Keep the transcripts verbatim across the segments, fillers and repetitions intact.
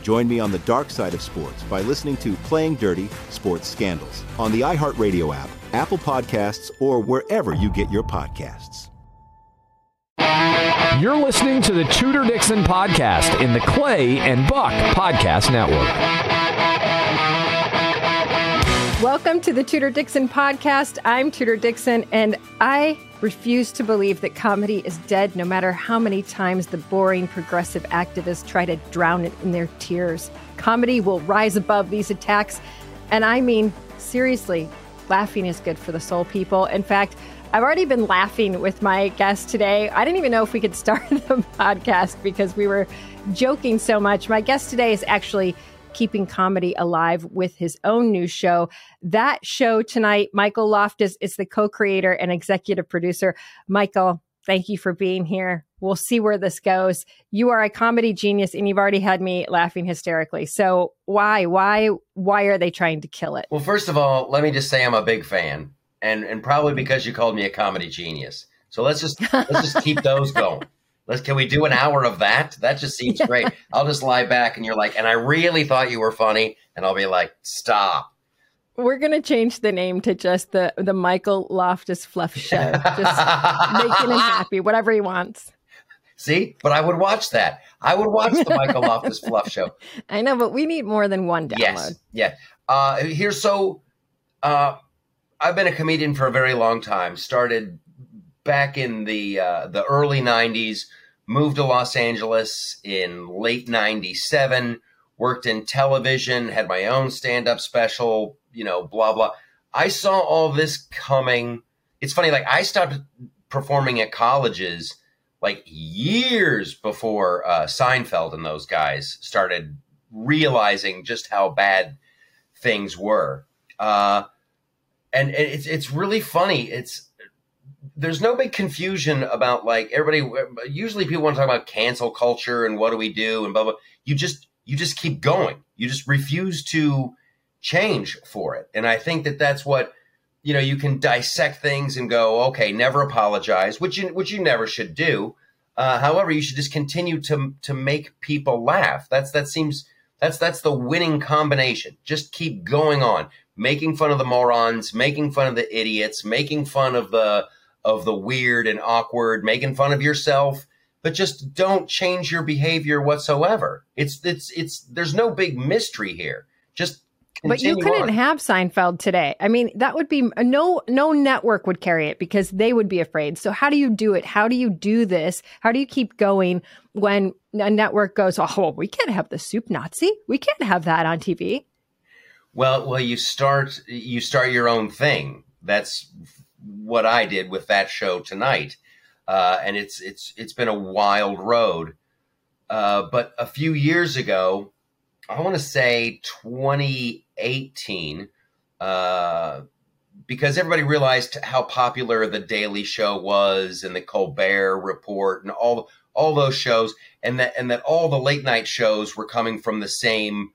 Join me on the dark side of sports by listening to Playing Dirty Sports Scandals on the iHeartRadio app, Apple Podcasts, or wherever you get your podcasts. You're listening to the Tudor Dixon Podcast in the Clay and Buck Podcast Network. Welcome to the Tudor Dixon Podcast. I'm Tudor Dixon, and I refuse to believe that comedy is dead, no matter how many times the boring progressive activists try to drown it in their tears. Comedy will rise above these attacks. And I mean, seriously, laughing is good for the soul, people. In fact, I've already been laughing with my guest today. I didn't even know if we could start the podcast because we were joking so much. My guest today is actually keeping comedy alive with his own new show, That Show Tonight. Michael Loftus is the co-creator and executive producer. Michael, thank you for being here. We'll see where this goes. You are a comedy genius, and you've already had me laughing hysterically. So why, why, why are they trying to kill it? Well, first of all, let me just say I'm a big fan, and and probably because you called me a comedy genius. So let's just let's just keep those going. Let's, can we do an hour of that? That just seems yeah. great. I'll just lie back and you're like, and I really thought you were funny. And I'll be like, stop. We're going to change the name to just the, the Michael Loftus Fluff Show. Just making him happy, whatever he wants. See, but I would watch that. I would watch the Michael Loftus Fluff Show. I know, but we need more than one download. Yes, yeah. Uh, here's so, uh, I've been a comedian for a very long time. Started back in the uh, the early nineties, moved to Los Angeles in late ninety-seven, worked in television, had my own stand-up special, you know, blah, blah. I saw all this coming. It's funny, like I stopped performing at colleges like years before uh, Seinfeld and those guys started realizing just how bad things were. Uh, and it's it's really funny. It's There's no big confusion about like everybody. Usually people want to talk about cancel culture and what do we do and blah, blah. You just, you just keep going. You just refuse to change for it. And I think that that's what, you know, you can dissect things and go, okay, never apologize, which you, which you never should do. Uh, however, you should just continue to, to make people laugh. That's, that seems, that's, that's the winning combination. Just keep going on, making fun of the morons, making fun of the idiots, making fun of the, of the weird and awkward, making fun of yourself, but just don't change your behavior whatsoever. It's, it's, it's, there's no big mystery here. Just But you couldn't on. have Seinfeld today. I mean, that would be, no, no network would carry it because they would be afraid. So how do you do it? How do you do this? How do you keep going when a network goes, oh, well, we can't have the soup Nazi. We can't have that on T V. Well, well, you start, you start your own thing. That's what I did with That Show Tonight. Uh, and it's, it's, it's been a wild road. Uh, but a few years ago, I want to say twenty eighteen, uh, because everybody realized how popular The Daily Show was and the Colbert Report and all, all those shows. And that, and that all the late night shows were coming from the same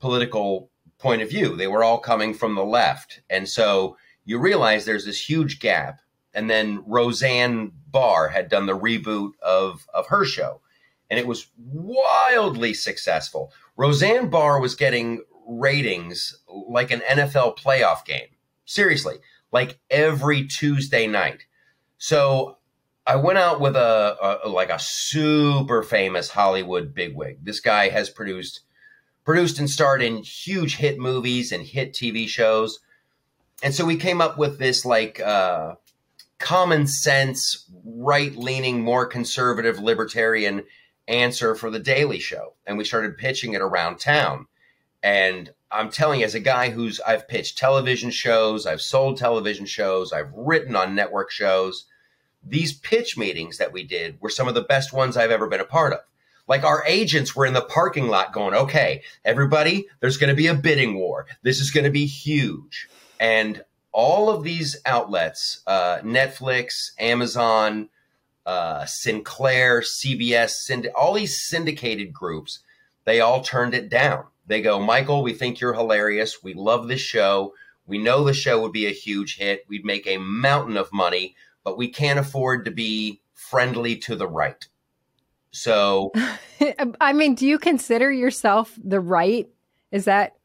political point of view. They were all coming from the left. And so, you realize there's this huge gap. And then Roseanne Barr had done the reboot of, of her show, and it was wildly successful. Roseanne Barr was getting ratings like an N F L playoff game. Seriously, like every Tuesday night. So I went out with a, a like a super famous Hollywood bigwig. This guy has produced produced and starred in huge hit movies and hit T V shows. And so we came up with this like uh, common sense, right-leaning, more conservative, libertarian answer for The Daily Show. And we started pitching it around town. And I'm telling you, as a guy who's, I've pitched television shows, I've sold television shows, I've written on network shows, these pitch meetings that we did were some of the best ones I've ever been a part of. Like our agents were in the parking lot going, okay, everybody, there's going to be a bidding war. This is going to be huge. And all of these outlets, uh, Netflix, Amazon, uh, Sinclair, C B S, synd- all these syndicated groups, they all turned it down. They go, Michael, we think you're hilarious. We love this show. We know the show would be a huge hit. We'd make a mountain of money, but we can't afford to be friendly to the right. So, I mean, do you consider yourself the right? Is that?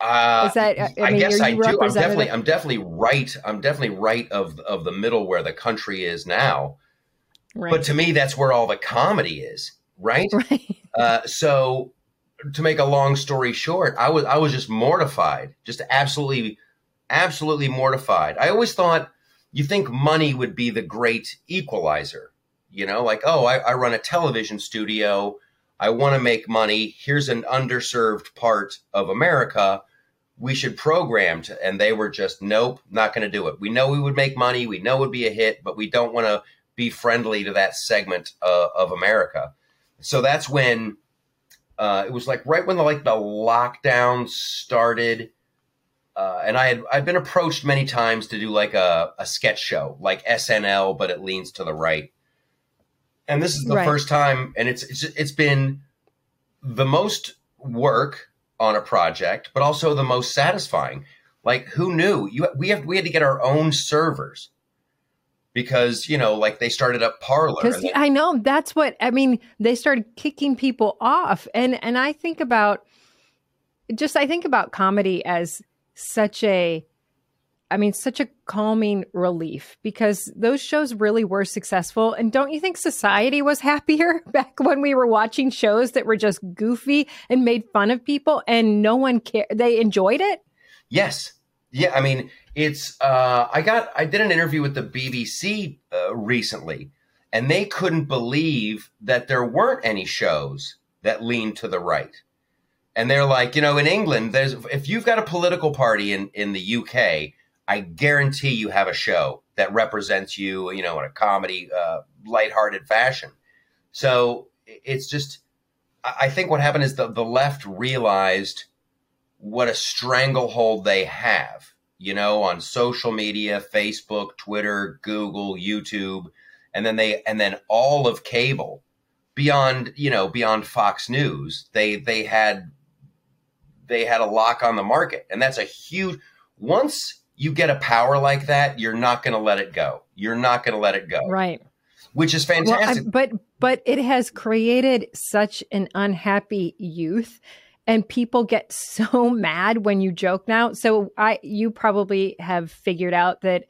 Uh, is that? I, I mean, guess I do. I'm definitely, I'm definitely right. I'm definitely right of of the middle where the country is now. Right. But to me, that's where all the comedy is, right? Right. Uh, so, to make a long story short, I was I was just mortified, just absolutely, absolutely mortified. I always thought you think money would be the great equalizer. You know, like, oh, I, I run a television studio. I want to make money. Here's an underserved part of America. We should program to, and they were just, nope, not going to do it. We know we would make money. We know it would be a hit, but we don't want to be friendly to that segment uh, of America. So that's when uh, it was like right when the, like the lockdown started. Uh, and I had, I've been approached many times to do like a, a sketch show, like S N L, but it leans to the right. And this is the right. first time, and it's, it's it's been the most work on a project, but also the most satisfying. Like, who knew? You we have we had to get our own servers because you know, like they started up Parler. Because I know that's what I mean. They started kicking people off, and and I think about just I think about comedy as such a. I mean, such a calming relief because those shows really were successful. And don't you think society was happier back when we were watching shows that were just goofy and made fun of people and no one cared? They enjoyed it? Yes. Yeah. I mean, it's uh, I got I did an interview with the B B C uh, recently, and they couldn't believe that there weren't any shows that leaned to the right. And they're like, you know, in England, there's if you've got a political party in, in the U K, I guarantee you have a show that represents you, you know, in a comedy, uh, lighthearted fashion. So it's just, I think what happened is the, the left realized what a stranglehold they have, you know, on social media, Facebook, Twitter, Google, YouTube, and then they, and then all of cable beyond, you know, beyond Fox News, they, they had, they had a lock on the market. And that's a huge, once you get a power like that, you're not going to let it go. You're not going to let it go. Right. Which is fantastic. Well, I, but but it has created such an unhappy youth, and people get so mad when you joke now. So I you probably have figured out that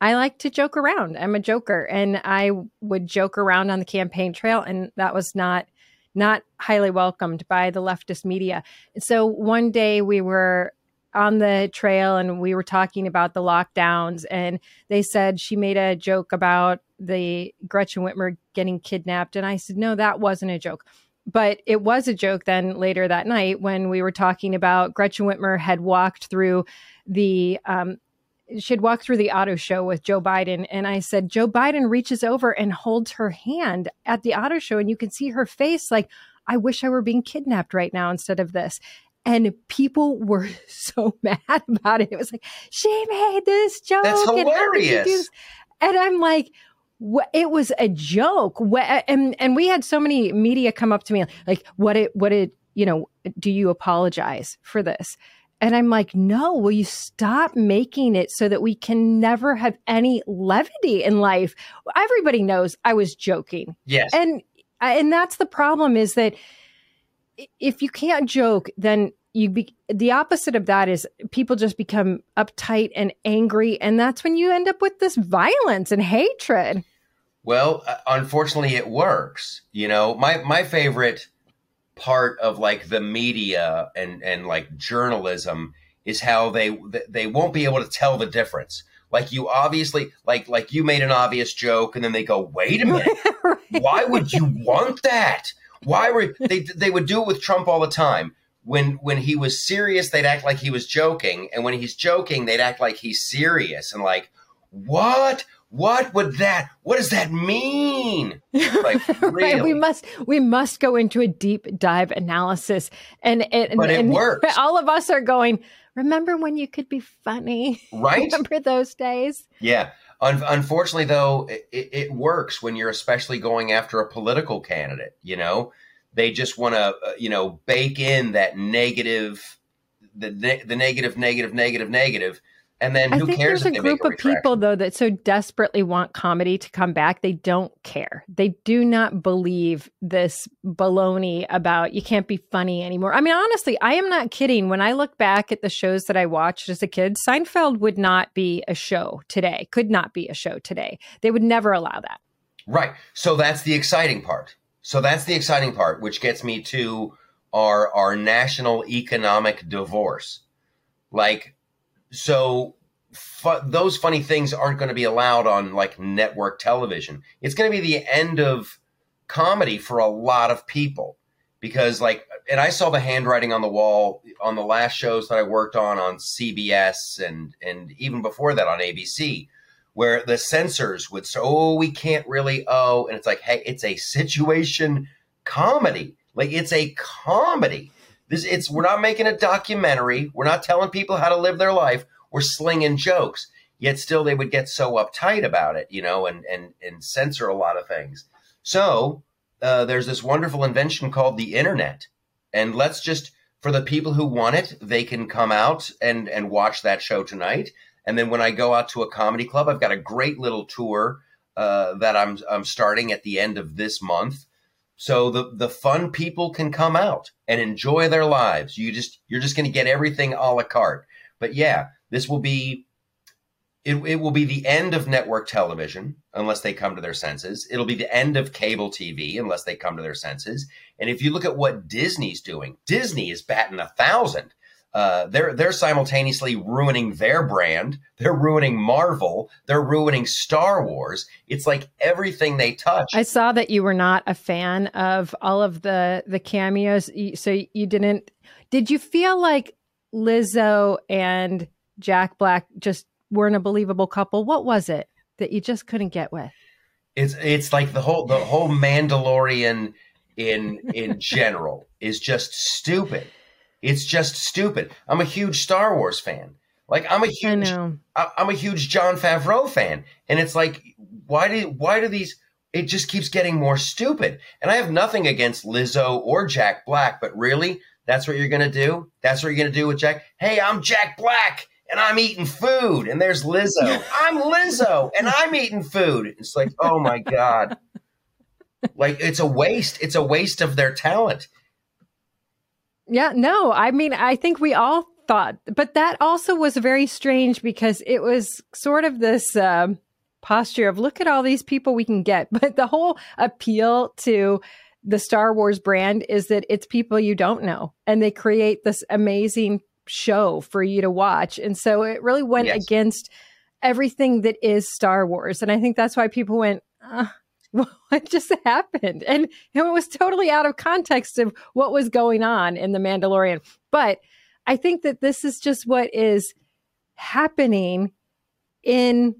I like to joke around. I'm a joker, and I would joke around on the campaign trail, and that was not not highly welcomed by the leftist media. So one day we were on the trail and we were talking about the lockdowns, and they said she made a joke about the Gretchen Whitmer getting kidnapped. And I said, no, that wasn't a joke. But it was a joke then later that night when we were talking about Gretchen Whitmer had walked through the, um, she'd walked through the auto show with Joe Biden. And I said, Joe Biden reaches over and holds her hand at the auto show. And you can see her face like, I wish I were being kidnapped right now instead of this. And people were so mad about it. It was like, she made this joke. That's hilarious. And, and I'm like, what? It was a joke. What? And and we had so many media come up to me like, what it, what it, you know, do you apologize for this? And I'm like, no, will you stop making it so that we can never have any levity in life? Everybody knows I was joking. Yes. And, and that's the problem, is that if you can't joke, then you be, the opposite of that is people just become uptight and angry. And that's when you end up with this violence and hatred. Well, unfortunately, it works. You know, my, my favorite part of like the media and, and like journalism is how they, they won't be able to tell the difference. Like you obviously, like, like you made an obvious joke and then they go, wait a minute, right. Why would you want that? Why were they, they would do it with Trump all the time. When, when he was serious, they'd act like he was joking. And when he's joking, they'd act like he's serious and like, what? What would that, what does that mean? Like, really? Right. We must, we must go into a deep dive analysis. And, and, but and, it works. But all of us are going, remember when you could be funny? Right. Remember those days? Yeah. Un- unfortunately, though, it, it works when you're especially going after a political candidate. You know, they just want to, uh, you know, bake in that negative, the, ne- the negative, negative, negative, negative. And then who cares? There's a group of people, though, that so desperately want comedy to come back. They don't care. They do not believe this baloney about you can't be funny anymore. I mean, honestly, I am not kidding. When I look back at the shows that I watched as a kid, Seinfeld would not be a show today, could not be a show today. They would never allow that. Right. So that's the exciting part. So that's the exciting part, which gets me to our our national economic divorce. Like, So fu- those funny things aren't going to be allowed on like network television. It's going to be the end of comedy for a lot of people because like, and I saw the handwriting on the wall on the last shows that I worked on, on C B S and, and even before that on A B C, where the censors would say, oh, we can't really, oh, and it's like, hey, it's a situation comedy. Like it's a comedy. This, it's we're not making a documentary. We're not telling people how to live their life. We're slinging jokes. Yet still they would get so uptight about it, you know, and and, and censor a lot of things. So uh, there's this wonderful invention called the internet. And let's just, for the people who want it, they can come out and, and watch That Show Tonight. And then when I go out to a comedy club, I've got a great little tour uh, that I'm I'm starting at the end of this month. So the, the fun people can come out and enjoy their lives. You just, you're just going to get everything a la carte. But yeah, this will be, it, it will be the end of network television unless they come to their senses. It'll be the end of cable T V unless they come to their senses. And if you look at what Disney's doing, Disney is batting a thousand. Uh, they're, they're simultaneously ruining their brand. They're ruining Marvel. They're ruining Star Wars. It's like everything they touch. I saw that you were not a fan of all of the, the cameos. So you didn't, did you feel like Lizzo and Jack Black just weren't a believable couple? What was it that you just couldn't get with? It's, it's like the whole, the whole Mandalorian in, in general is just stupid. It's just stupid. I'm a huge Star Wars fan. Like I'm a huge, I I, I'm a huge Jon Favreau fan. And it's like, why do, why do these, it just keeps getting more stupid. And I have nothing against Lizzo or Jack Black, but really that's what you're going to do. That's what you're going to do with Jack. Hey, I'm Jack Black and I'm eating food. And there's Lizzo. I'm Lizzo and I'm eating food. It's like, oh my God. Like it's a waste. It's a waste of their talent. Yeah, no, I mean, I think we all thought, but that also was very strange because it was sort of this um, posture of look at all these people we can get. But the whole appeal to the Star Wars brand is that it's people you don't know and they create this amazing show for you to watch. And so it really went yes. against everything that is Star Wars. And I think that's why people went, uh, what just happened? And it was totally out of context of what was going on in The Mandalorian. But I think that this is just what is happening in,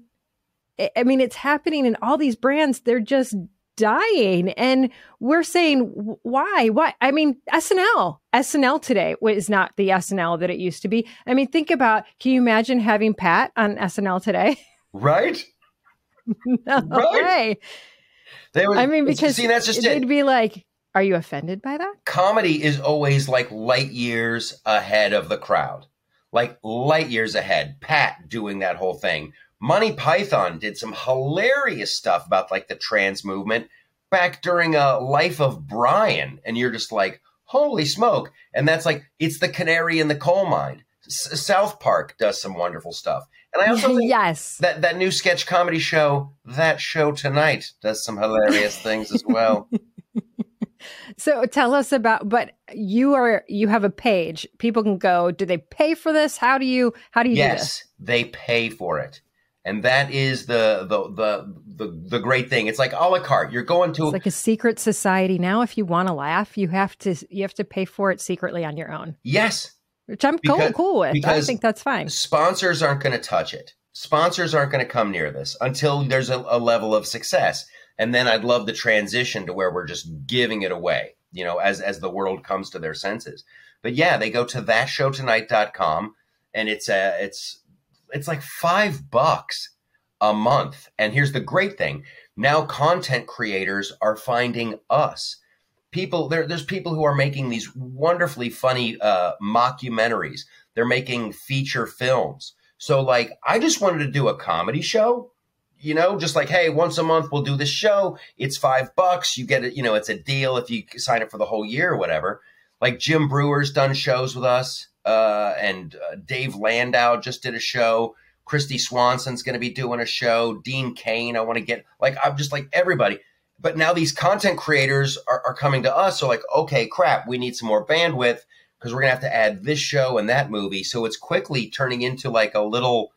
I mean, it's happening in all these brands. They're just dying. And we're saying, why? Why? I mean, S N L. S N L today is not the S N L that it used to be. I mean, think about, can you imagine having Pat on S N L today? Right? No right. way. They were, I mean, because see, that's just it. They'd be like, are you offended by that? Comedy is always like light years ahead of the crowd. like light years ahead. Pat doing that whole thing. Monty Python did some hilarious stuff about like the trans movement back during a Life of Brian. And you're just like, holy smoke. And that's like, it's the canary in the coal mine. S- South Park does some wonderful stuff. And I also think yes. that, that new sketch comedy show, That Show Tonight, does some hilarious things as well. So tell us about, but you are, you have a page. People can go, do they pay for this? How do you, how do you yes, do this? Yes, they pay for it. And that is the, the the the the great thing. It's like a la carte. You're going to it's like a secret society now. If you want to laugh, you have to you have to pay for it secretly on your own. Yes, which I'm because, cool cool with. I think that's fine. Sponsors aren't going to touch it. Sponsors aren't going to come near this until there's a, a level of success. And then I'd love the transition to where we're just giving it away. You know, as as the world comes to their senses. But yeah, they go to that show tonight dot com, and it's a it's. It's like five bucks a month. And here's the great thing. Now content creators are finding us. People, there, there's people who are making these wonderfully funny uh, mockumentaries. They're making feature films. So like, I just wanted to do a comedy show, you know, just like, hey, once a month we'll do this show. It's five bucks. You get it. You know, it's a deal if you sign up for the whole year or whatever. Like Jim Brewer's done shows with us. Uh, and uh, Dave Landau just did a show. Christy Swanson's going to be doing a show. Dean Cain, I want to get like, I'm just like everybody. But now these content creators are, are coming to us. So like, okay, crap, we need some more bandwidth because we're going to have to add this show and that movie. So it's quickly turning into like a little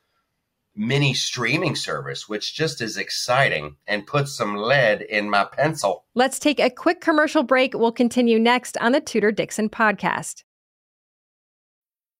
mini streaming service, which just is exciting and puts some lead in my pencil. Let's take a quick commercial break. We'll continue next on the Tudor Dixon podcast.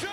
James.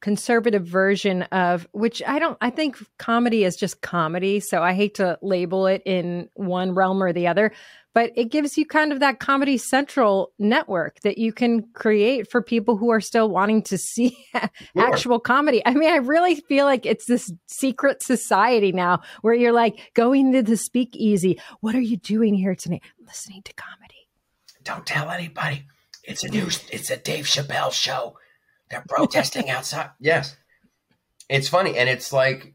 conservative version of, which I don't, I think comedy is just comedy. So I hate to label it in one realm or the other, but it gives you kind of that Comedy Central network that you can create for people who are still wanting to see sure. actual comedy. I mean, I really feel like it's this secret society now where you're like going to the speakeasy. What are you doing here tonight? I'm listening to comedy. Don't tell anybody. It's a new, it's a Dave Chappelle show. They're protesting outside. Yes. It's funny. And it's like,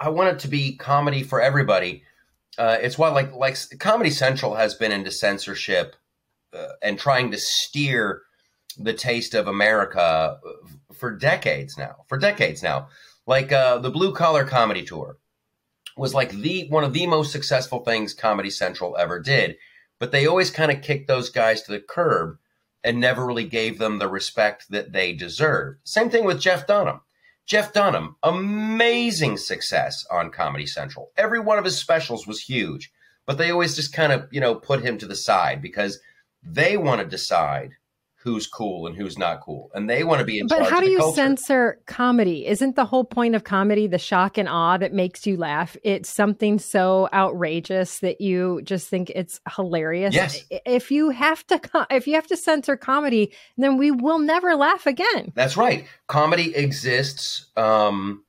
I want it to be comedy for everybody. Uh, it's why like, like Comedy Central has been into censorship uh, and trying to steer the taste of America for decades now, for decades now. Like uh, the Blue Collar Comedy Tour was like the one of the most successful things Comedy Central ever did. But they always kind of kicked those guys to the curb and never really gave them the respect that they deserved. Same thing with Jeff Dunham. Jeff Dunham, amazing success on Comedy Central. Every one of his specials was huge, but they always just kind of, you know, put him to the side because they want to decide who's cool and who's not cool. And they want to be in charge of the culture. But how do you censor comedy? Isn't the whole point of comedy the shock and awe that makes you laugh? It's something so outrageous that you just think it's hilarious. Yes. If you have to, if you have to censor comedy, then we will never laugh again. That's right. Comedy exists um,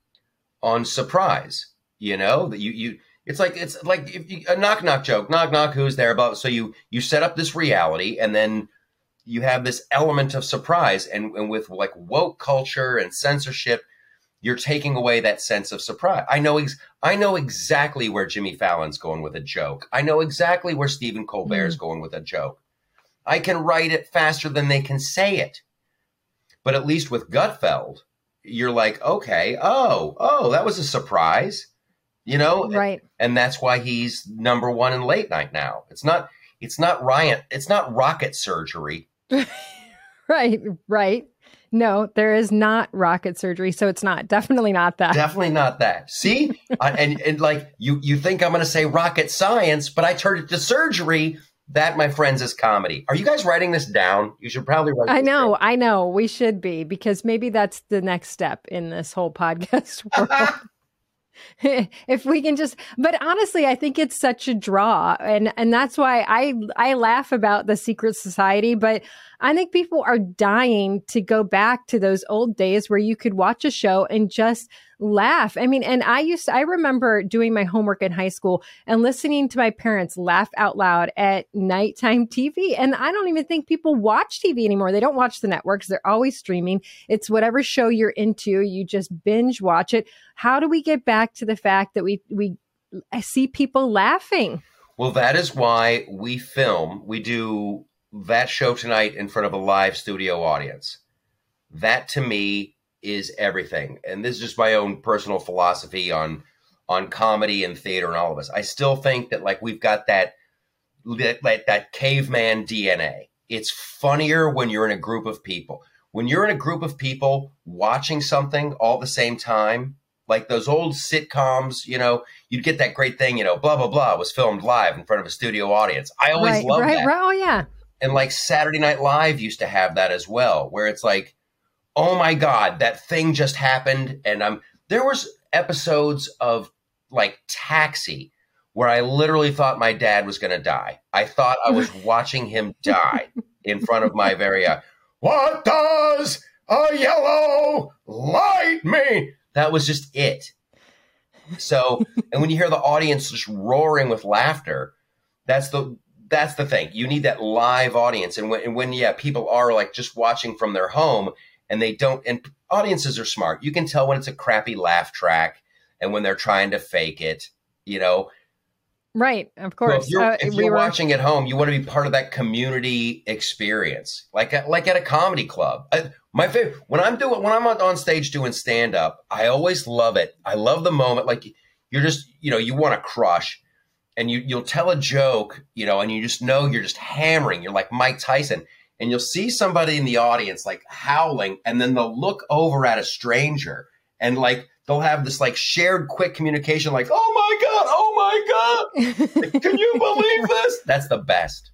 on surprise. You know that you you. It's like it's like if you, a knock knock joke. Knock knock. Who's there? About so you you set up this reality and then you have this element of surprise, and, and with like woke culture and censorship, you're taking away that sense of surprise. I know, ex I know exactly where Jimmy Fallon's going with a joke. I know exactly where Stephen Colbert's mm. going with a joke. I can write it faster than they can say it. But at least with Gutfeld, you're like, okay, oh, oh, that was a surprise, you know? Right. And, and that's why he's number one in late night now. It's not, it's not riot. It's not rocket surgery. Right, right. No, there is not rocket surgery. So it's not, definitely not that. Definitely not that. See, I, and, and like you, you think I'm going to say rocket science, but I turned it to surgery. That, my friends, is comedy. Are you guys writing this down? You should probably write I know, down. I know. We should be, because maybe that's the next step in this whole podcast world. If we can just, but honestly, I think it's such a draw. And, and that's why I, I laugh about the secret society, but I think people are dying to go back to those old days where you could watch a show and just laugh. I mean, and I used to, I remember doing my homework in high school and listening to my parents laugh out loud at nighttime T V. And I don't even think people watch T V anymore. They don't watch the networks. They're always streaming. It's whatever show you're into. You just binge watch it. How do we get back to the fact that we, we see people laughing? Well, that is why we film. We do That Show Tonight in front of a live studio audience. That to me is everything. And this is just my own personal philosophy on, on comedy and theater and all of us. I still think that like, we've got that, that, that caveman D N A. It's funnier when you're in a group of people, when you're in a group of people watching something all at the same time, like those old sitcoms, you know, you'd get that great thing, you know, blah, blah, blah was filmed live in front of a studio audience. I always right, love right, that. Right, oh yeah. And like Saturday Night Live used to have that as well, where it's like, oh my God, that thing just happened. And um, there was episodes of like Taxi where I literally thought my dad was going to die. I thought I was watching him die in front of my very eye. What does a yellow light mean? That was just it. So, and when you hear the audience just roaring with laughter, that's the That's the thing. You need that live audience. And when, and when, yeah, people are like just watching from their home and they don't, and audiences are smart. You can tell when it's a crappy laugh track and when they're trying to fake it, you know? Right. Of course. So if you're, uh, if we you're were... watching at home, you want to be part of that community experience. Like, like at a comedy club, I, my favorite, when I'm doing, when I'm on stage doing stand up, I always love it. I love the moment. Like you're just, you know, you want to crush. And you, you'll tell a joke, you know, and you just know you're just hammering. You're like Mike Tyson. And you'll see somebody in the audience like howling. And then they'll look over at a stranger. And like they'll have this like shared quick communication like, oh, my God. Oh, my God. Can you believe this? That's the best.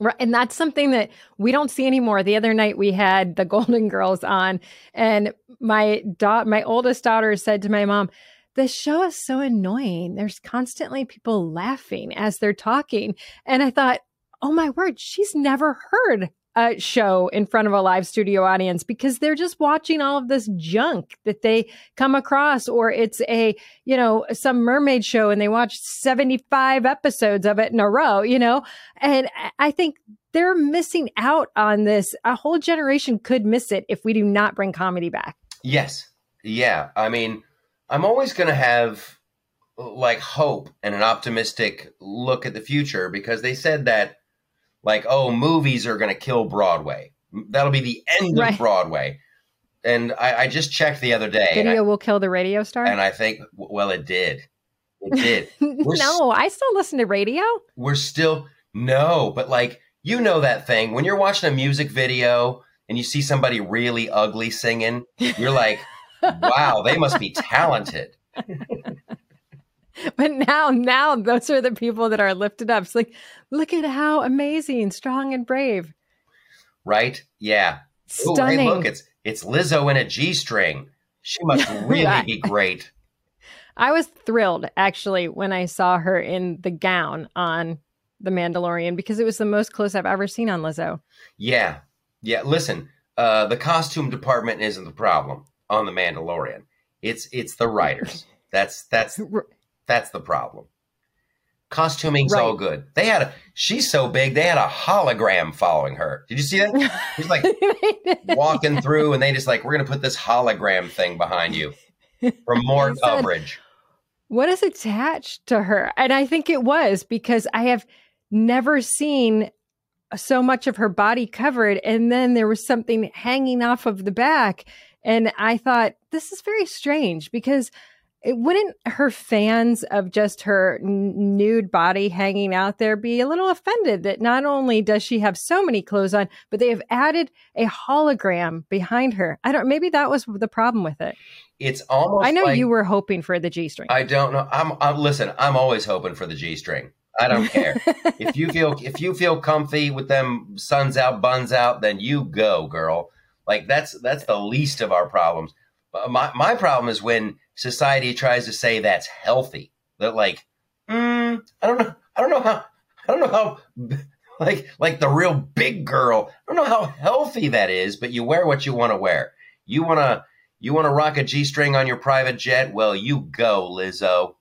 Right. And that's something that we don't see anymore. The other night we had the Golden Girls on. And my da- my oldest daughter said to my mom, the show is so annoying. There's constantly people laughing as they're talking. And I thought, oh my word, she's never heard a show in front of a live studio audience because they're just watching all of this junk that they come across, or it's a, you know, some mermaid show and they watch seventy-five episodes of it in a row, you know? And I think they're missing out on this. A whole generation could miss it if we do not bring comedy back. Yes. Yeah. I mean, I'm always going to have like hope and an optimistic look at the future because they said that like, oh, movies are going to kill Broadway. That'll be the end right. of Broadway. And I, I just checked the other day. Video I, will kill the radio star? And I think, well, it did. It did. no, st- I still listen to radio. We're still, no. But like, you know that thing. When you're watching a music video and you see somebody really ugly singing, you're like, wow, they must be talented. But now, now those are the people that are lifted up. It's like, look at how amazing, strong, and brave. Right? Yeah. Stunning. Ooh, hey, look, it's it's Lizzo in a G-string. She must really right. be great. I was thrilled, actually, when I saw her in the gown on The Mandalorian, because it was the most close I've ever seen on Lizzo. Yeah. Yeah. Listen, uh, the costume department isn't the problem on The Mandalorian. It's it's the writers. That's that's that's the problem. Costuming's right. all good. They had a she's so big, they had a hologram following her. Did you see that? She's like walking yeah. through, and they just like, we're gonna put this hologram thing behind you for more said, coverage. What is attached to her? And I think it was because I have never seen so much of her body covered, and then there was something hanging off of the back. And I thought, this is very strange, because it wouldn't her fans of just her n- nude body hanging out there be a little offended that not only does she have so many clothes on, but they have added a hologram behind her. I don't, maybe that was the problem with it. It's almost I know like, you were hoping for the G string. I don't know. I'm, I'm listen, I'm always hoping for the G string. I don't care. If you feel, if you feel comfy with them suns out, buns out, then you go, girl. Like that's, that's the least of our problems. My my problem is when society tries to say that's healthy. That like, mm, I don't know, I don't know how, I don't know how, like like the real big girl. I don't know how healthy that is, but you wear what you want to wear. You wanna you wanna rock a G-string on your private jet? Well, you go, Lizzo.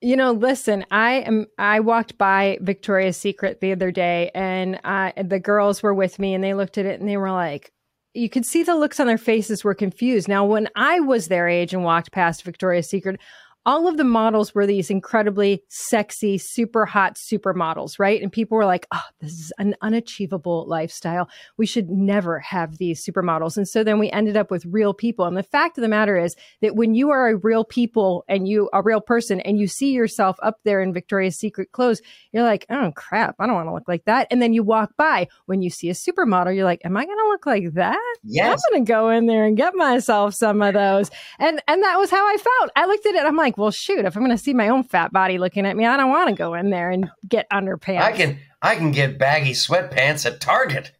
You know, listen, I am. I walked by Victoria's Secret the other day, and I, the girls were with me, and they looked at it, and they were like. You could see the looks on their faces were confused. Now, when I was their age and walked past Victoria's Secret, all of the models were these incredibly sexy, super hot supermodels, right? And people were like, oh, this is an unachievable lifestyle. We should never have these supermodels. And so then we ended up with real people. And the fact of the matter is that when you are a real people and you a real person and you see yourself up there in Victoria's Secret clothes, you're like, oh, crap, I don't want to look like that. And then you walk by. When you see a supermodel, you're like, am I going to look like that? Yes. I'm going to go in there and get myself some of those. And, and that was how I felt. I looked at it. I'm like, well, shoot, if I'm going to see my own fat body looking at me, I don't want to go in there and get underpants. I can I can get baggy sweatpants at Target.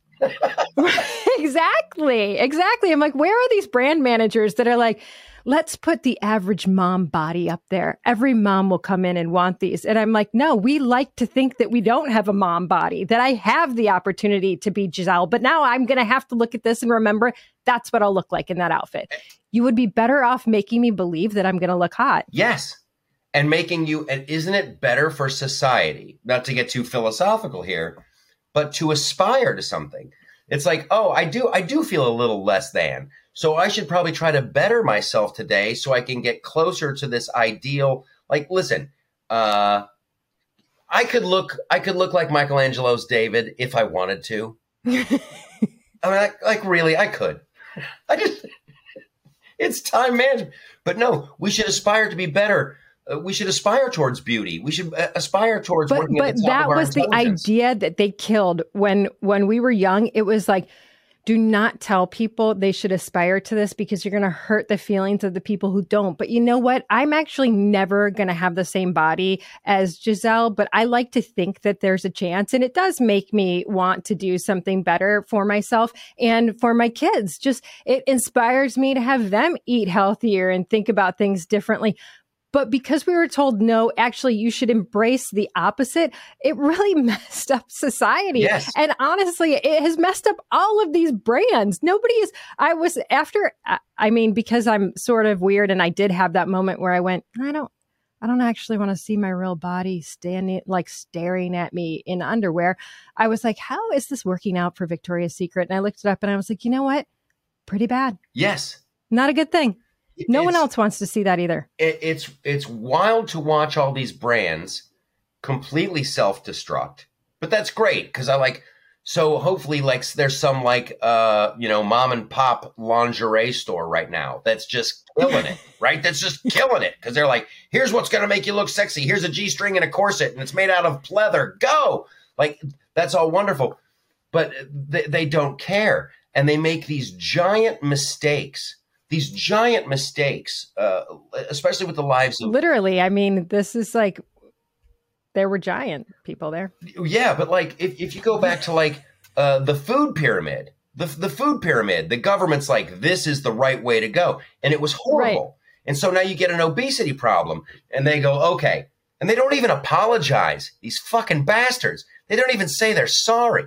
Exactly. Exactly. I'm like, where are these brand managers that are like, let's put the average mom body up there. Every mom will come in and want these. And I'm like, no, we like to think that we don't have a mom body, that I have the opportunity to be Giselle. But now I'm going to have to look at this and remember that's what I'll look like in that outfit. You would be better off making me believe that I'm going to look hot. Yes. And making you, and isn't it better for society, not to get too philosophical here, but to aspire to something. It's like, oh, I do, I do feel a little less than. So I should probably try to better myself today so I can get closer to this ideal. Like, listen, uh, I could look, I could look like Michelangelo's David if I wanted to. I mean, I, like really, I could. I just, it's time management. But no, we should aspire to be better. We should aspire towards beauty. We should aspire towards. But, but that was the idea that they killed when when we were young. It was like, do not tell people they should aspire to this because you're going to hurt the feelings of the people who don't. But you know what? I'm actually never going to have the same body as Giselle, but I like to think that there's a chance. And it does make me want to do something better for myself and for my kids. Just it inspires me to have them eat healthier and think about things differently. But because we were told, no, actually, you should embrace the opposite, it really messed up society. Yes. And honestly, it has messed up all of these brands. Nobody is, I was after, I mean, because I'm sort of weird and I did have that moment where I went, I don't, I don't actually want to see my real body standing, like staring at me in underwear. I was like, how is this working out for Victoria's Secret? And I looked it up and I was like, you know what? Pretty bad. Yes. Not a good thing. No it's, one else wants to see that either. It, it's it's wild to watch all these brands completely self-destruct. But that's great because I like So hopefully, like, there's some, like, uh, you know, mom and pop lingerie store right now that's just killing it, right? That's just killing it because they're like, here's what's going to make you look sexy. Here's a G-string and a corset, and it's made out of pleather. Go! Like, that's all wonderful. But th- they don't care, and they make these giant mistakes, these giant mistakes, uh, especially with the lives of— Literally, I mean, this is like— There were giant people there. Yeah, but like if, if you go back to like uh, the food pyramid, the the food pyramid, the government's like, this is the right way to go. And it was horrible. Right. And so now you get an obesity problem and they go, okay. And they don't even apologize. These fucking bastards. They don't even say they're sorry.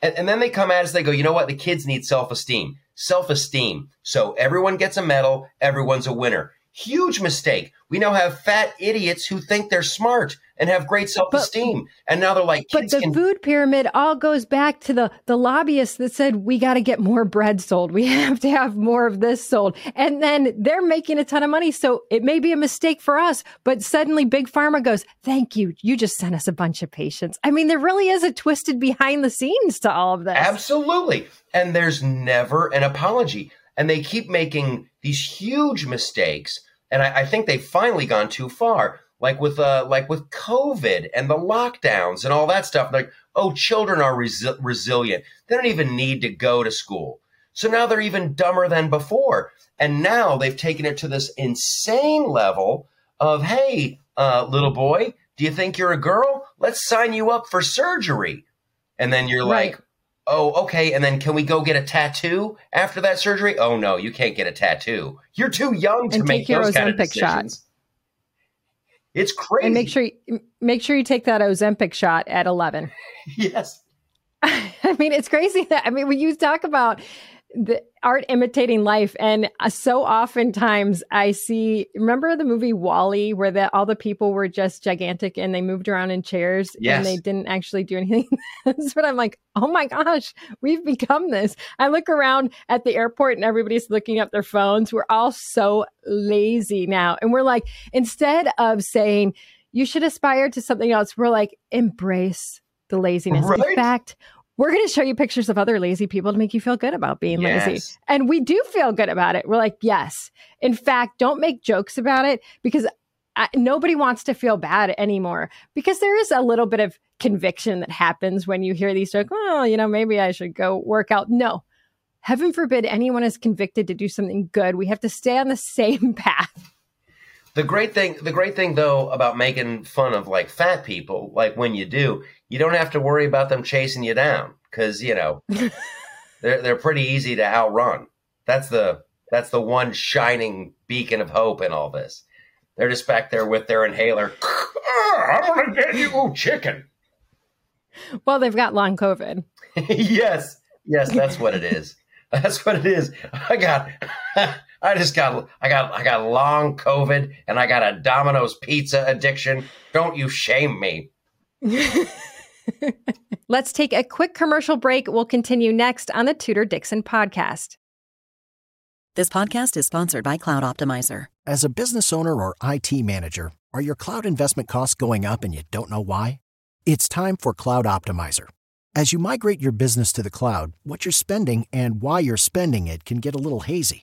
And, and then they come at us. They go, you know what? The kids need self-esteem, self-esteem. So everyone gets a medal. Everyone's a winner. Huge mistake. We now have fat idiots who think they're smart and have great self-esteem. But, and now they're like, kids but the can- food pyramid all goes back to the, the lobbyists that said, we got to get more bread sold. We have to have more of this sold. And then they're making a ton of money. So it may be a mistake for us, but suddenly Big Pharma goes, thank you. You just sent us a bunch of patients. I mean, there really is a twisted behind the scenes to all of this. Absolutely. And there's never an apology. And they keep making these huge mistakes. And I, I think they've finally gone too far, like with uh, like with COVID and the lockdowns and all that stuff. Like, oh, children are resi- resilient. They don't even need to go to school. So now they're even dumber than before. And now they've taken it to this insane level of, hey, uh, little boy, do you think you're a girl? Let's sign you up for surgery. And then you're right. like, oh, okay. And then can we go get a tattoo after that surgery? Oh, no, you can't get a tattoo. You're too young to and make take those your kind Ozempic of decisions. Shot. It's crazy. And make sure you, make sure you take that Ozempic shot at eleven. Yes. I mean, it's crazy. That I mean, when you talk about the art imitating life, and so oftentimes I see, remember the movie WALL-E, where the, all the people were just gigantic and they moved around in chairs yes. and they didn't actually do anything. But I'm like, oh my gosh, we've become this. I look around at the airport and everybody's looking up their phones. We're all so lazy now. And we're like, instead of saying you should aspire to something else, we're like, embrace the laziness. Right? In fact, we're going to show you pictures of other lazy people to make you feel good about being yes. lazy. And we do feel good about it. We're like, yes. In fact, don't make jokes about it because I, nobody wants to feel bad anymore, because there is a little bit of conviction that happens when you hear these jokes. Well, you know, maybe I should go work out. No, heaven forbid anyone is convicted to do something good. We have to stay on the same path. The great thing, the great thing though, about making fun of like fat people, like when you do, you don't have to worry about them chasing you down because, you know, they're they're pretty easy to outrun. That's the that's the one shining beacon of hope in all this. They're just back there with their inhaler. I'm gonna get you, chicken. Well, they've got long COVID. yes, yes, that's what it is. That's what it is. I got. I just got, I got, I got long COVID and I got a Domino's pizza addiction. Don't you shame me. Let's take a quick commercial break. We'll continue next on the Tudor Dixon podcast. This podcast is sponsored by Cloud Optimizer. As a business owner or I T manager, are your cloud investment costs going up and you don't know why? It's time for Cloud Optimizer. As you migrate your business to the cloud, what you're spending and why you're spending it can get a little hazy.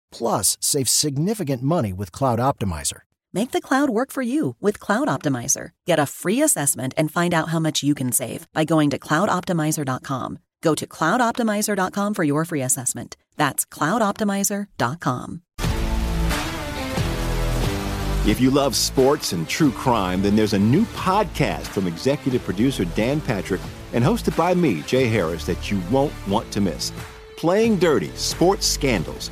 Plus, save significant money with Cloud Optimizer. Make the cloud work for you with Cloud Optimizer. Get a free assessment and find out how much you can save by going to cloud optimizer dot com. Go to cloud optimizer dot com for your free assessment. That's cloud optimizer dot com. If you love sports and true crime, then there's a new podcast from executive producer Dan Patrick and hosted by me, Jay Harris, that you won't want to miss. Playing Dirty Sports Scandals.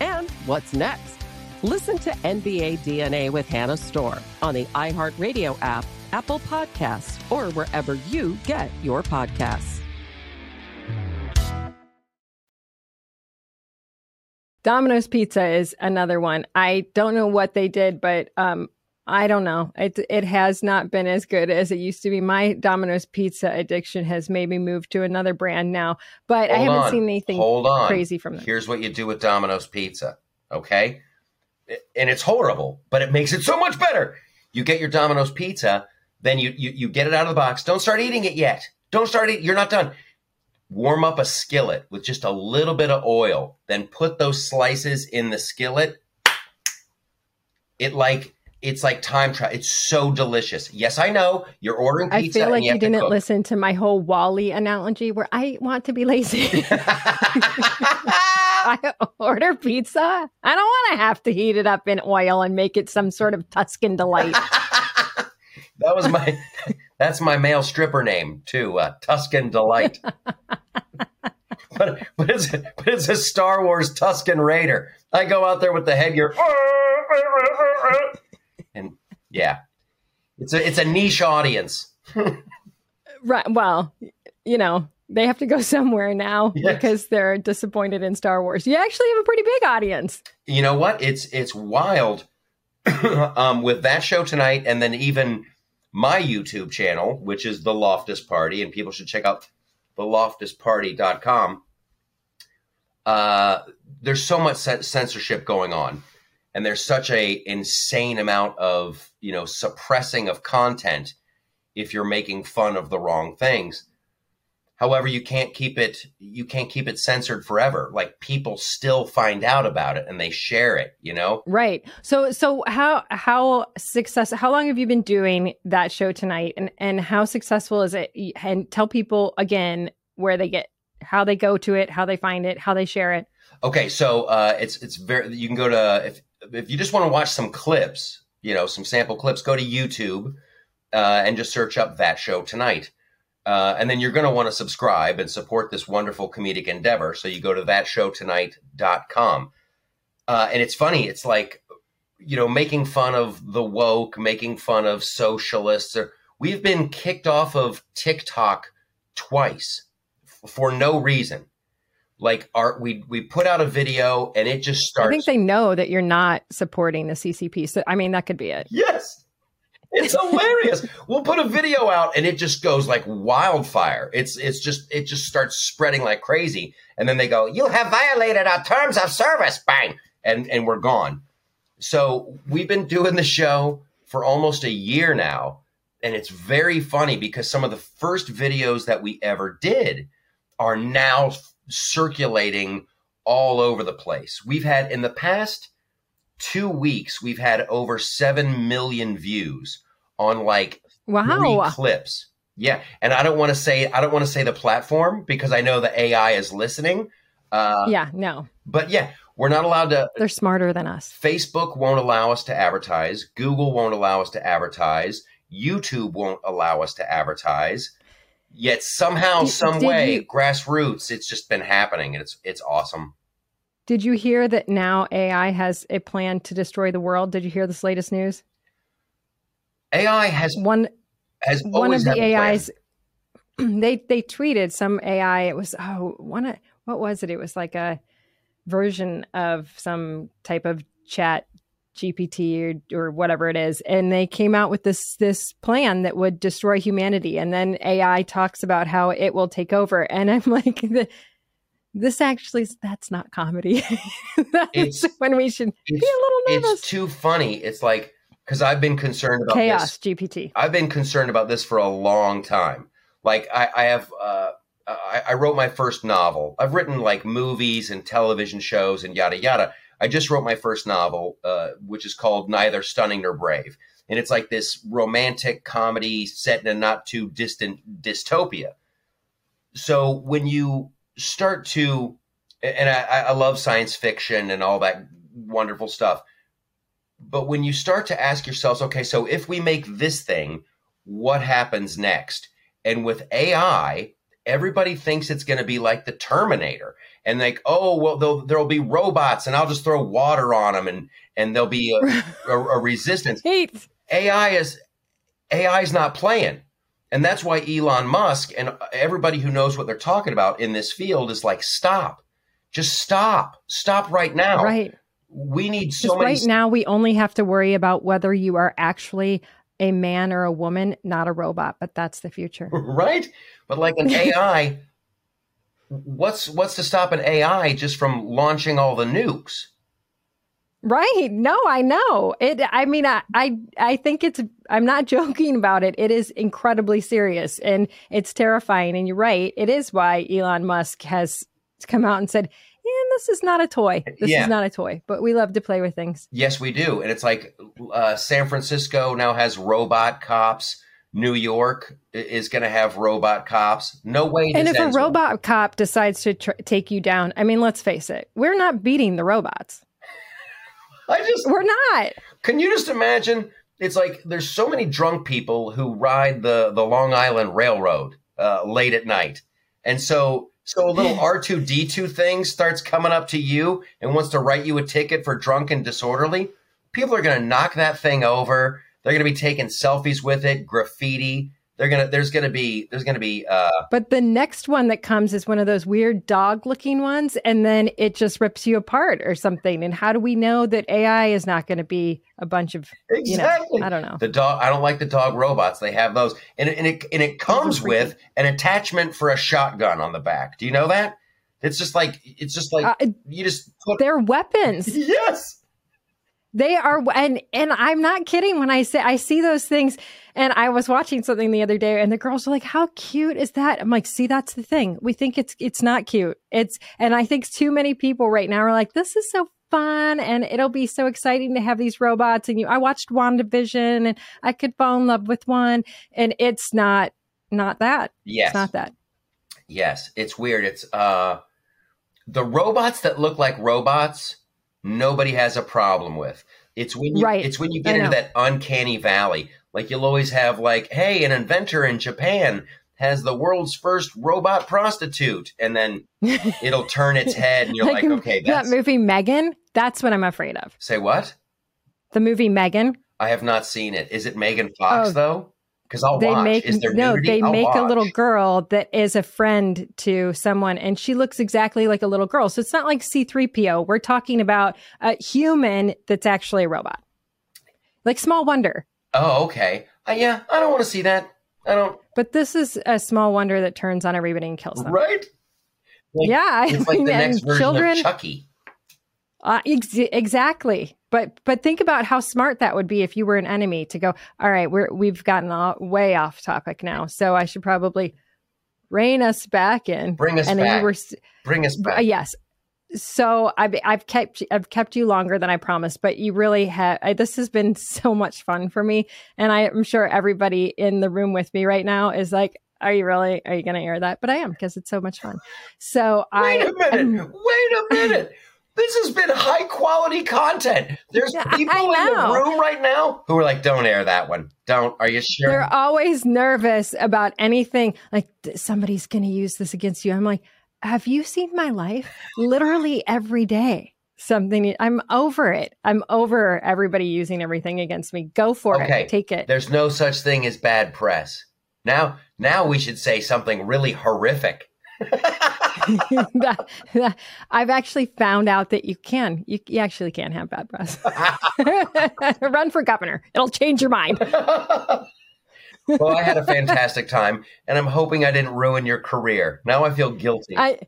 And what's next? Listen to N B A D N A with Hannah Storm on the iHeartRadio app, Apple Podcasts, or wherever you get your podcasts. Domino's Pizza is another one. I don't know what they did, but um, I don't know. It it has not been as good as it used to be. My Domino's Pizza addiction has maybe moved to another brand now, but Hold I haven't on. seen anything Hold on. crazy from them. Here's what you do with Domino's Pizza, okay? And it's horrible, but it makes it so much better. You get your Domino's Pizza, then you you, you get it out of the box. Don't start eating it yet. Don't start eating. You're not done. Warm up a skillet with just a little bit of oil, then put those slices in the skillet. It like... It's like time travel. It's so delicious. Yes, I know. You're ordering pizza. I feel like and you, you didn't cook. Listen to my whole Wall-E analogy where I want to be lazy. I order pizza. I don't want to have to heat it up in oil and make it some sort of Tuscan delight. That was my, that's my male stripper name too. Uh, Tuscan Delight. but, but, it's, but it's a Star Wars Tuscan Raider. I go out there with the headgear. And yeah, it's a it's a niche audience. Right. Well, you know, they have to go somewhere now yes. because they're disappointed in Star Wars. You actually have a pretty big audience. You know what? It's it's wild um, with That Show Tonight. And then even my YouTube channel, which is The Loftus Party. And people should check out the loftus party dot com. Uh, there's so much censorship going on. And there's such a insane amount of, you know, suppressing of content if you're making fun of the wrong things. However, you can't keep it, you can't keep it censored forever. Like people still find out about it and they share it, you know? Right. So, so how, how success, how long have you been doing That Show Tonight and, and how successful is it? And tell people again, where they get, how they go to it, how they find it, how they share it. Okay. So, uh, it's, it's very, you can go to, if, if you just want to watch some clips, you know, some sample clips, go to YouTube uh, and just search up That Show Tonight. Uh, and then you're going to want to subscribe and support this wonderful comedic endeavor. So you go to that show tonight dot com. Uh, and it's funny. It's like, you know, making fun of the woke, making fun of socialists. Or, we've been kicked off of TikTok twice f- for no reason. Like our, we we put out a video and it just starts. I think they know that you're not supporting the C C P. So I mean, that could be it. Yes, it's hilarious. We'll put a video out and it just goes like wildfire. It's it's just it just starts spreading like crazy. And then they go, "You have violated our terms of service." Bang, and and we're gone. So we've been doing the show for almost a year now, and it's very funny because some of the first videos that we ever did are now circulating all over the place. We've had in the past two weeks, we've had over seven million views on like wow. three clips. Yeah. And I don't want to say, I don't want to say the platform because I know the A I is listening. Uh, yeah, no, but yeah, we're not allowed to. They're smarter than us. Facebook won't allow us to advertise. Google won't allow us to advertise. YouTube won't allow us to advertise. Yet somehow, did, some did way, you, grassroots, it's just been happening. And it's it's awesome. Did you hear that now A I has a plan to destroy the world? Did you hear this latest news? A I has one has one of the A Is they they tweeted some A I. It was oh one what was it? It was like a version of some type of chat G P T or, or whatever it is, and they came out with this this plan that would destroy humanity. And then A I talks about how it will take over, and I'm like, the, this actually that's not comedy. That's it's, when we should be a little nervous. It's too funny. It's like, because I've been concerned about chaos this. G P T. I've been concerned about this for a long time. Like I, I have, uh, I, I wrote my first novel. I've written like movies and television shows and yada yada. I just wrote my first novel, uh, which is called Neither Stunning Nor Brave. And it's like this romantic comedy set in a not too distant dystopia. So when you start to, and I, I love science fiction and all that wonderful stuff, but when you start to ask yourselves, okay, so if we make this thing, what happens next? And with A I, everybody thinks it's going to be like the Terminator, and like, oh, well, there'll be robots and I'll just throw water on them and, and there'll be a, a, a resistance. Hate. A I is, A I is not playing. And that's why Elon Musk and everybody who knows what they're talking about in this field is like, stop, just stop, stop right now. Right. We need so just many. Right now, we only have to worry about whether you are actually a man or a woman, not a robot, but that's the future. Right? But like an A I, what's what's to stop an A I just from launching all the nukes? Right. No, I know. It I mean I I, I think it's I'm not joking about it. It is incredibly serious and it's terrifying, and you're right. It is why Elon Musk has come out and said, "And this is not a toy. This yeah. is not a toy, but we love to play with things." Yes, we do. And it's like uh, San Francisco now has robot cops. New York is going to have robot cops. No way. And if a robot work. cop decides to tr take you down, I mean, let's face it, we're not beating the robots. I just we're not. Can you just imagine? It's like there's so many drunk people who ride the, the Long Island Railroad uh, late at night. And so So a little R two D two thing starts coming up to you and wants to write you a ticket for drunk and disorderly. People are going to knock that thing over. They're going to be taking selfies with it, graffiti. They're going to, there's going to be, there's going to be, uh, but the next one that comes is one of those weird dog looking ones. And then it just rips you apart or something. And how do we know that A I is not going to be a bunch of, exactly. you know, I don't know. The dog, I don't like the dog robots. They have those. And, and it, and it comes with an attachment for a shotgun on the back. Do you know that? It's just like, it's just like, uh, you just, put they're weapons. Yes. They are, and and I'm not kidding when I say I see those things. And I was watching something the other day, and the girls were like, "How cute is that?" I'm like, "See, that's the thing. We think it's it's not cute. It's and I think too many people right now are like, this is so fun, and it'll be so exciting to have these robots." And you, I watched WandaVision, and I could fall in love with one, and it's not not that. Yes, it's not that. Yes, it's weird. It's uh, the robots that look like robots. Nobody has a problem with. It's when you, right. it's when you get into that uncanny valley. Like you'll always have like, hey, an inventor in Japan has the world's first robot prostitute. And then it'll turn its head and you're like, like, okay. That's... That movie Megan, that's what I'm afraid of. Say what? The movie Megan. I have not seen it. Is it Megan Fox oh, though? Because I'll they watch. Make, is there no, nudity? They I'll make watch. a little girl that is a friend to someone, and she looks exactly like a little girl. So it's not like C three P O. We're talking about a human that's actually a robot. Like Small Wonder. Oh, okay. Uh, yeah, I don't want to see that. I don't. But this is a Small Wonder that turns on everybody and kills them. Right? Like, yeah. It's like the next version children, of Chucky. Uh, ex exactly. But but think about how smart that would be if you were an enemy to go, all right, we're, we've gotten all, way off topic now. So I should probably rein us back in. Bring us and back. Then you were, Bring us back. Uh, yes. So I've, I've kept I've kept you longer than I promised, but you really have. I, this has been so much fun for me. And I, I'm sure everybody in the room with me right now is like, are you really? Are you going to air that? But I am, because it's so much fun. So wait I, a minute. I'm, wait a minute. This has been high quality content. There's people in the room right now who are like, don't air that one. Don't. Are you sure? They're always nervous about anything. Like somebody's going to use this against you. I'm like, have you seen my life? Literally every day. Something. I'm over it. I'm over everybody using everything against me. Go for okay. it. Take it. There's no such thing as bad press. Now, Now we should say something really horrific. that, that, I've actually found out that you can. You, you actually can have bad breath. Run for governor. It'll change your mind. Well, I had a fantastic time, and I'm hoping I didn't ruin your career. Now I feel guilty. I,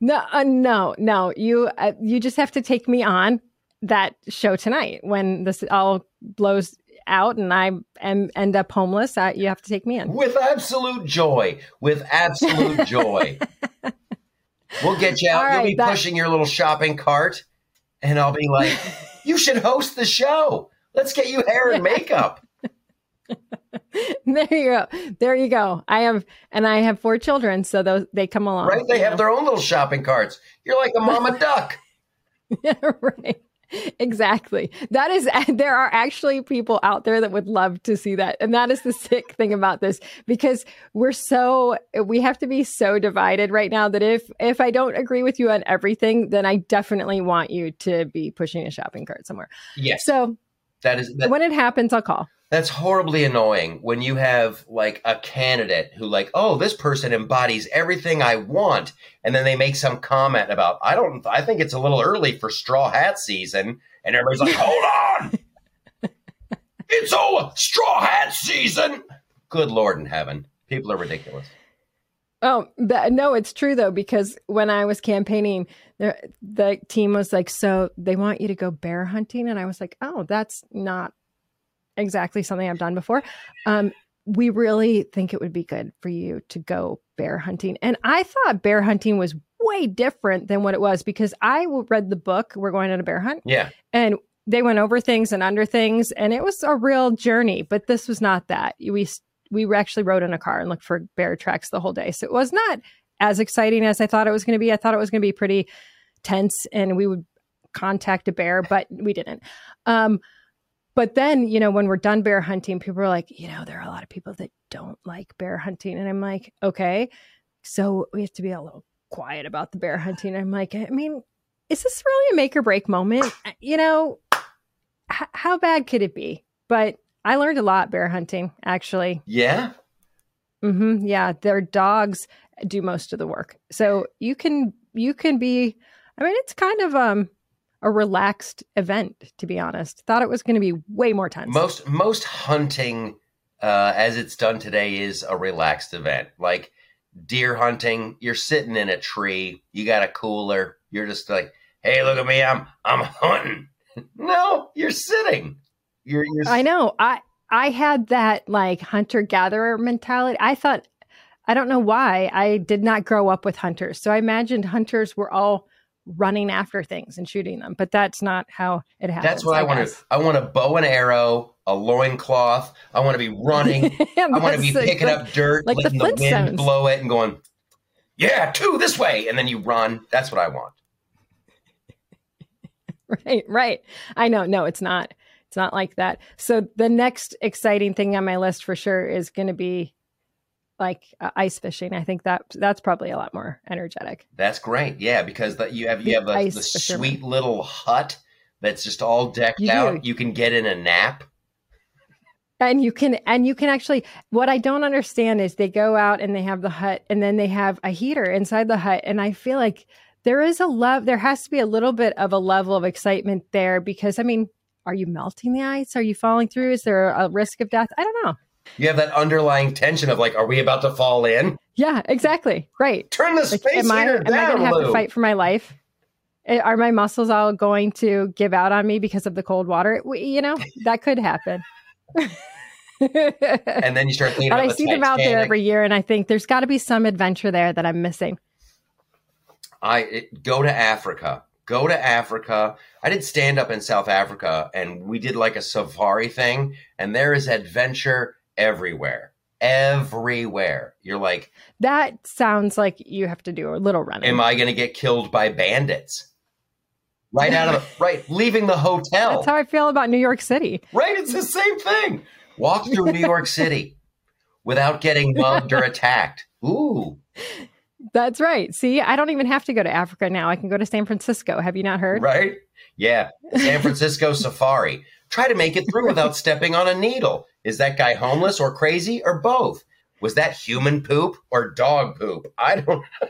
no, uh, no, no. You, uh, you just have to take me on that show tonight when this all blows out and I am, end up homeless. I, you have to take me in. With absolute joy. With absolute joy. We'll get you out. Right, you'll be that- pushing your little shopping cart, and I'll be like, you should host the show. Let's get you hair and makeup. There you go. There you go. I have, and I have four children, so those, they come along. Right? They have know? their own little shopping carts. You're like a mama duck. Yeah, right. Exactly. That is, there are actually people out there that would love to see that. And that is the sick thing about this, because we're so, we have to be so divided right now that if, if I don't agree with you on everything, then I definitely want you to be pushing a shopping cart somewhere. Yes. So that is, that, when it happens, I'll call. That's horribly annoying when you have like a candidate who like, oh, this person embodies everything I want. And then they make some comment about, I don't, I think it's a little early for straw hat season. And everybody's like, hold on. It's over. Straw hat season. Good Lord in heaven. People are ridiculous. Oh, but no, it's true, though, because when I was campaigning, the, the team was like, so they want you to go bear hunting. And I was like, oh, that's not exactly something I've done before. Um, we really think it would be good for you to go bear hunting. And I thought bear hunting was way different than what it was, because I read the book, We're Going on a Bear Hunt. Yeah. And they went over things and under things, and it was a real journey, but this was not that. We, we actually rode in a car and looked for bear tracks the whole day. So it was not as exciting as I thought it was going to be. I thought it was going to be pretty tense and we would contact a bear, but we didn't. Um, But then, you know, when we're done bear hunting, people are like, you know, there are a lot of people that don't like bear hunting. And I'm like, okay, so we have to be a little quiet about the bear hunting. And I'm like, I mean, is this really a make or break moment? You know, h- how bad could it be? But I learned a lot bear hunting, actually. Yeah. Mm-hmm. Yeah. Their dogs do most of the work. So you can, you can be, I mean, it's kind of, um, a relaxed event, to be honest. Thought it was going to be way more tense. Most most hunting, uh, as it's done today, is a relaxed event. Like deer hunting, you're sitting in a tree, you got a cooler, you're just like, "Hey, look at me, I'm I'm hunting." No, you're sitting. You're, you're. I know. I I had that like hunter gatherer mentality. I thought, I don't know why, I did not grow up with hunters, so I imagined hunters were all running after things and shooting them, but that's not how it happens. That's what I, I want to I want a bow and arrow, a loincloth. I want to be running. I want to be picking like, up dirt, like letting the, the wind blow it and going, yeah, two this way. And then you run. That's what I want. Right, right. I know. No, it's not. It's not like that. So the next exciting thing on my list for sure is going to be like uh, ice fishing. I think that that's probably a lot more energetic. That's great. Yeah. Because the, you have, you have a, the sweet little hut that's just all decked you out. Do. You can get in a nap. And you can, and you can actually, what I don't understand is they go out and they have the hut and then they have a heater inside the hut. And I feel like there is a love, there has to be a little bit of a level of excitement there because I mean, are you melting the ice? Are you falling through? Is there a risk of death? I don't know. You have that underlying tension of like, are we about to fall in? Yeah, exactly. Right. Turn the space heater like, down. Am I going to have Lou. to fight for my life? Are my muscles all going to give out on me because of the cold water? You know, that could happen. And then you start thinking. But I the see Titanic. them out there every year, and I think there's got to be some adventure there that I'm missing. I it, go to Africa. Go to Africa. I did stand up in South Africa, and we did like a safari thing, and there is adventure everywhere, everywhere. You're like, that sounds like you have to do a little running. Am I going to get killed by bandits? Right out of the, right, leaving the hotel. That's how I feel about New York City. Right, it's the same thing. Walk through New York City without getting mugged or attacked. Ooh, that's right. See, I don't even have to go to Africa now. I can go to San Francisco. Have you not heard? Right? Yeah, San Francisco safari. Try to make it through without stepping on a needle. Is that guy homeless or crazy or both? Was that human poop or dog poop? I don't know.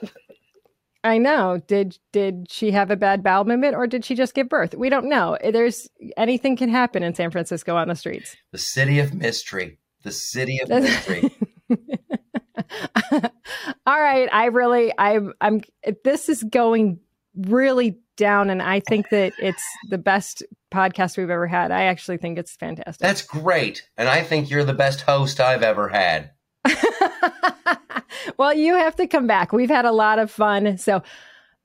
I know. Did did she have a bad bowel movement or did she just give birth? We don't know. There's anything can happen in San Francisco on the streets. The city of mystery. The city of mystery. All right. I really, I'm, I'm, this is going really down. And I think that it's the best podcast we've ever had. I actually think it's fantastic. That's great. And I think you're the best host I've ever had. Well, you have to come back. We've had a lot of fun. So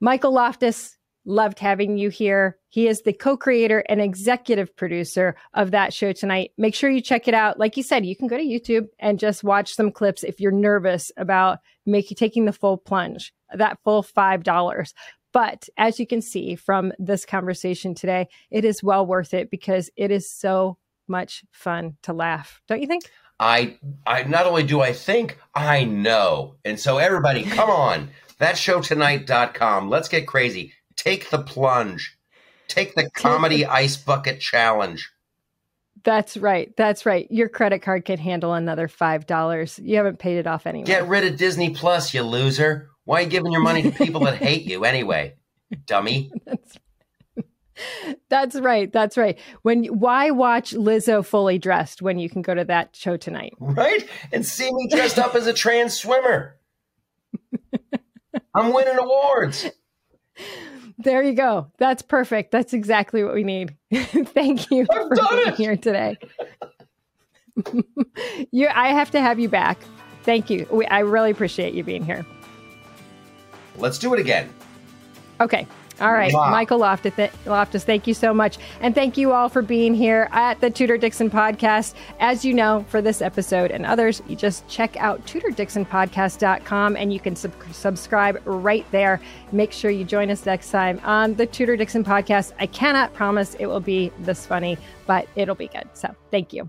Michael Loftus, loved having you here. He is the co-creator and executive producer of That Show Tonight. Make sure you check it out. Like you said, you can go to YouTube and just watch some clips if you're nervous about making taking the full plunge, that full five dollars. But as you can see from this conversation today, it is well worth it because it is so much fun to laugh. Don't you think? I, I not only do I think, I know. And so everybody, come on. that show tonight dot com. Let's get crazy. Take the plunge. Take the comedy ice bucket challenge. That's right. That's right. Your credit card can handle another five dollars. You haven't paid it off anyway. Get rid of Disney Plus, you loser. Why are you giving your money to people that hate you anyway? Dummy. That's, that's right. That's right. When why watch Lizzo fully dressed when you can go to That Show Tonight? Right? And see me dressed up as a trans swimmer. I'm winning awards. There you go. That's perfect. That's exactly what we need. Thank you I've for being it. Here today. you, I have to have you back. Thank you. We, I really appreciate you being here. Let's do it again. Okay. All right. Wow. Michael Loftus, th- Loftus, thank you so much. And thank you all for being here at the Tudor Dixon Podcast. As you know, for this episode and others, you just check out Tudor Dixon Podcast dot com and you can sub- subscribe right there. Make sure you join us next time on the Tudor Dixon Podcast. I cannot promise it will be this funny, but it'll be good. So thank you.